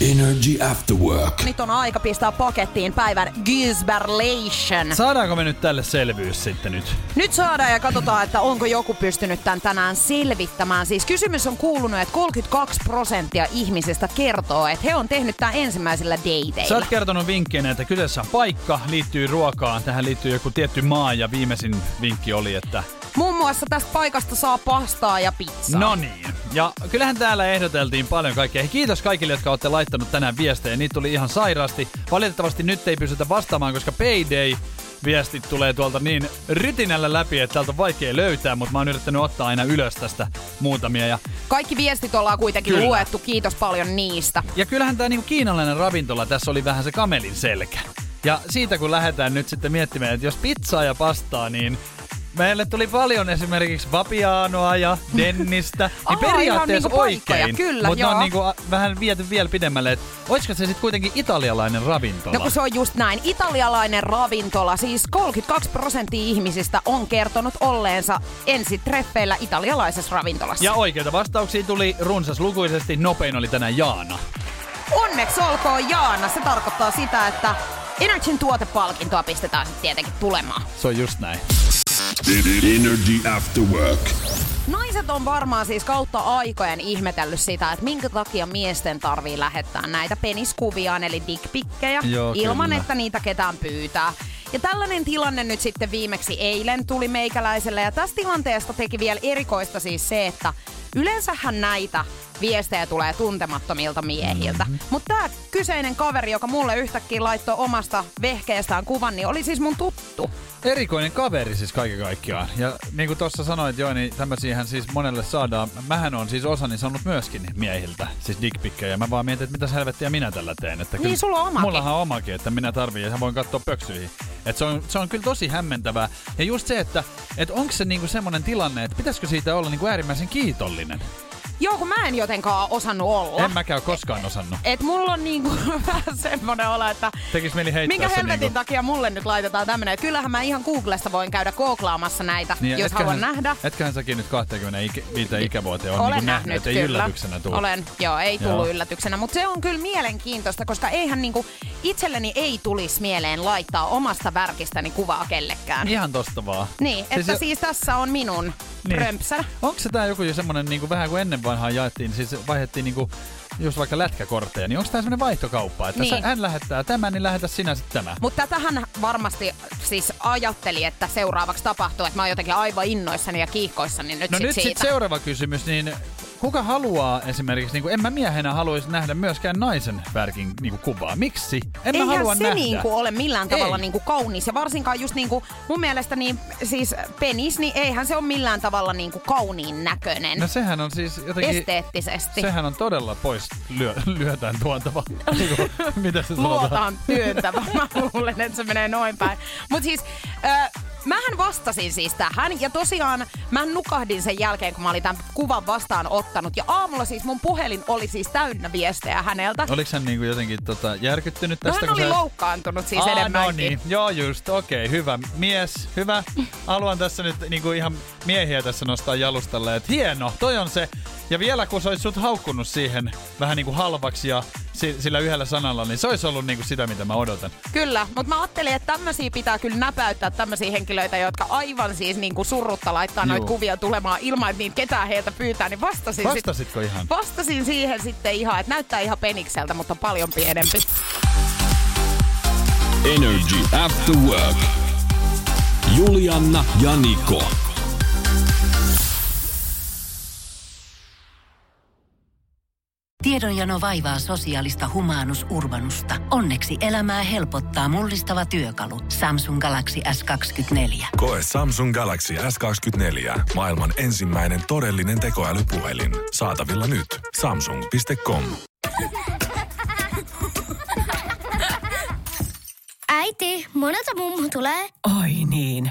Energy After Work. Nyt on aika pistää pakettiin päivän Gysberlation. Saadaanko me nyt tälle selvyys sitten nyt? Nyt saadaan ja katsotaan, että onko joku pystynyt tämän tänään selvittämään. Siis kysymys on kuulunut, että kolmekymmentäkaksi prosenttia ihmisistä kertoo, että he on tehnyt tämän ensimmäisellä dateilla. Sä oot kertonut vinkkeinä, että kyseessä on paikka, liittyy ruokaan, tähän liittyy joku tietty maa ja viimeisin vinkki oli, että... Muun muassa tästä paikasta saa pastaa ja pizzaa. No niin. Ja kyllähän täällä ehdoteltiin paljon kaikkea. Kiitos kaikille, jotka olette laittanut tänään viestejä. Niitä tuli ihan sairaasti. Valitettavasti nyt ei pystytä vastaamaan, koska Payday-viestit tulee tuolta niin rytinällä läpi, että täältä on vaikea löytää, mutta mä oon yrittänyt ottaa aina ylös tästä muutamia. Ja... Kaikki viestit ollaan kuitenkin Kyllä. luettu. Kiitos paljon niistä. Ja kyllähän tää niinku kiinalainen ravintola, tässä oli vähän se kamelin selkä. Ja siitä kun lähdetään nyt sitten miettimään, että jos pizzaa ja pastaa, niin... Meille tuli paljon esimerkiksi Vapianoa ja Dennistä, niin periaatteessa niinku oikein, mutta on niinku vähän viety vielä pidemmälle, että olisiko se sitten kuitenkin italialainen ravintola? No kun se on just näin, italialainen ravintola, siis kolmekymmentäkaksi prosenttia ihmisistä on kertonut olleensa ensitreffeillä italialaisessa ravintolassa. Ja oikeita vastauksia tuli runsaslukuisesti, nopein oli tänään Jaana. Onneksi olkoon Jaana, se tarkoittaa sitä, että Energyn tuotepalkintoa pistetään sitten tietenkin tulemaan. Se on just näin. Energy After Work. Naiset on varmaan siis kautta aikojen ihmetellyt sitä, että minkä takia miesten tarvii lähettää näitä peniskuviaan, eli dickpikkejä, Joo, ilman kyllä. että niitä ketään pyytää. Ja tällainen tilanne nyt sitten viimeksi eilen tuli meikäläiselle, ja tästä tilanteesta teki vielä erikoista siis se, että yleensähän näitä viestejä tulee tuntemattomilta miehiltä. Mm-hmm. Mutta tämä kyseinen kaveri, joka mulle yhtäkkiä laittoi omasta vehkeestään kuvan, niin oli siis mun tuttu. Erikoinen kaveri siis kaiken kaikkiaan. Ja niin kuin tuossa sanoit jo, niin tämmöisiähän siis monelle saadaan. Mähän on siis osani saanut myöskin miehiltä, siis dickpikkejä. Ja mä vaan mietin, että mitä helvettiä minä tällä teen. Että niin sulla on omakin. Mullahan on omakin, että minä tarviin ja voin katsoa pöksyihin. Että se on, se on kyllä tosi hämmentävää. Ja just se, että et onko se niinku semmoinen tilanne, että pitäisikö siitä olla niinku äärimmäisen kiitollinen? Joo, kun mä en jotenkaan osannut olla. En mäkään koskaan osannut. Et, et mulla on niinku vähän semmonen olo, että... Tekis mieli heittää minkä helvetin niinku... takia mulle nyt laitetaan tämmönen. Kyllähän mä ihan Googlesta voin käydä googlaamassa näitä, niin, jos haluan nähdä. Etköhän säkin nyt kaksikymmentäviisi ikävuoteen on niinku nähnyt, että ei yllätyksenä tullut. Olen, joo, ei tullut joo. yllätyksenä. Mutta se on kyllä mielenkiintoista, koska eihän niinku itselleni ei tulisi mieleen laittaa omasta värkistäni kuvaa kellekään. Ihan tosta vaan. Niin, siis että jo... siis tässä on minun niin. römpsänä. Onko se tää joku jo semmonen niinku vähän kuin ennen vanhaan jaettiin, siis vaihdettiin niinku just vaikka lätkäkortteja, niin onko tämä semmoinen vaihtokauppa, että niin. hän lähettää tämän, niin lähetä sinä sitten tämä. Mutta tähän varmasti siis ajatteli, että seuraavaksi tapahtuu, että mä oon jotenkin aivan innoissani ja kiihkoissani nyt no sit nyt siitä. No nyt sitten seuraava kysymys, niin kuka haluaa esimerkiksi, niin kuin en mä miehenä haluaisi nähdä myöskään naisen värkin niin kuvaa. Miksi? En Eihän mä halua nähdä. Eihän se niin kuin ole millään tavalla niin kuin kaunis. Ja varsinkaan just niin kuin mun mielestä niin, siis penis, niin eihän se ole millään tavalla niin kuin kauniin näköinen. No sehän on siis jotenkin... Esteettisesti. Sehän on todella pois lyö, lyötään tuontava. Mitä se sanotaan? Luotaan työntävä. Mä luulen, että se menee noin päin. Mut siis... Ö, Mähän vastasin siis tähän ja tosiaan mä nukahdin sen jälkeen, kun mä olin tämän kuvan vastaan ottanut. Ja aamulla siis mun puhelin oli siis täynnä viestejä häneltä. Oliko hän niinku jotenkin tota järkyttynyt tästä? No hän oli sä... loukkaantunut siis Aa, enemmänkin. No niin, joo just, okei, okay, hyvä mies, hyvä. Haluan tässä nyt niinku ihan miehiä tässä nostaa jalustalle, että hieno, toi on se. Ja vielä kun sä ois sut haukkunut siihen vähän niinku halvaksi ja sillä yhdellä sanalla, niin se olisi ollut niinku sitä, mitä mä odotan. Kyllä, mutta mä ajattelin, että tämmöisiä pitää kyllä näpäyttää, tämmöisiä henkilöitä, jotka aivan siis niinku surrutta laittaa noita kuvia tulemaan ilman, että niitä ketään heiltä pyytää, niin vastasin... Vastasitko sit, ihan? Vastasin siihen sitten ihan, että näyttää ihan penikseltä, mutta paljon pienempi. Energy After Work. Julianna ja Niko. Tiedonjano vaivaa sosiaalista Humanus Urbanusta. Onneksi elämää helpottaa mullistava työkalu. Samsung Galaxy S kaksikymmentäneljä. Koe Samsung Galaxy S kaksikymmentäneljä. Maailman ensimmäinen todellinen tekoälypuhelin. Saatavilla nyt. Samsung piste com. Äiti, monelta mummu tulee? Oi niin.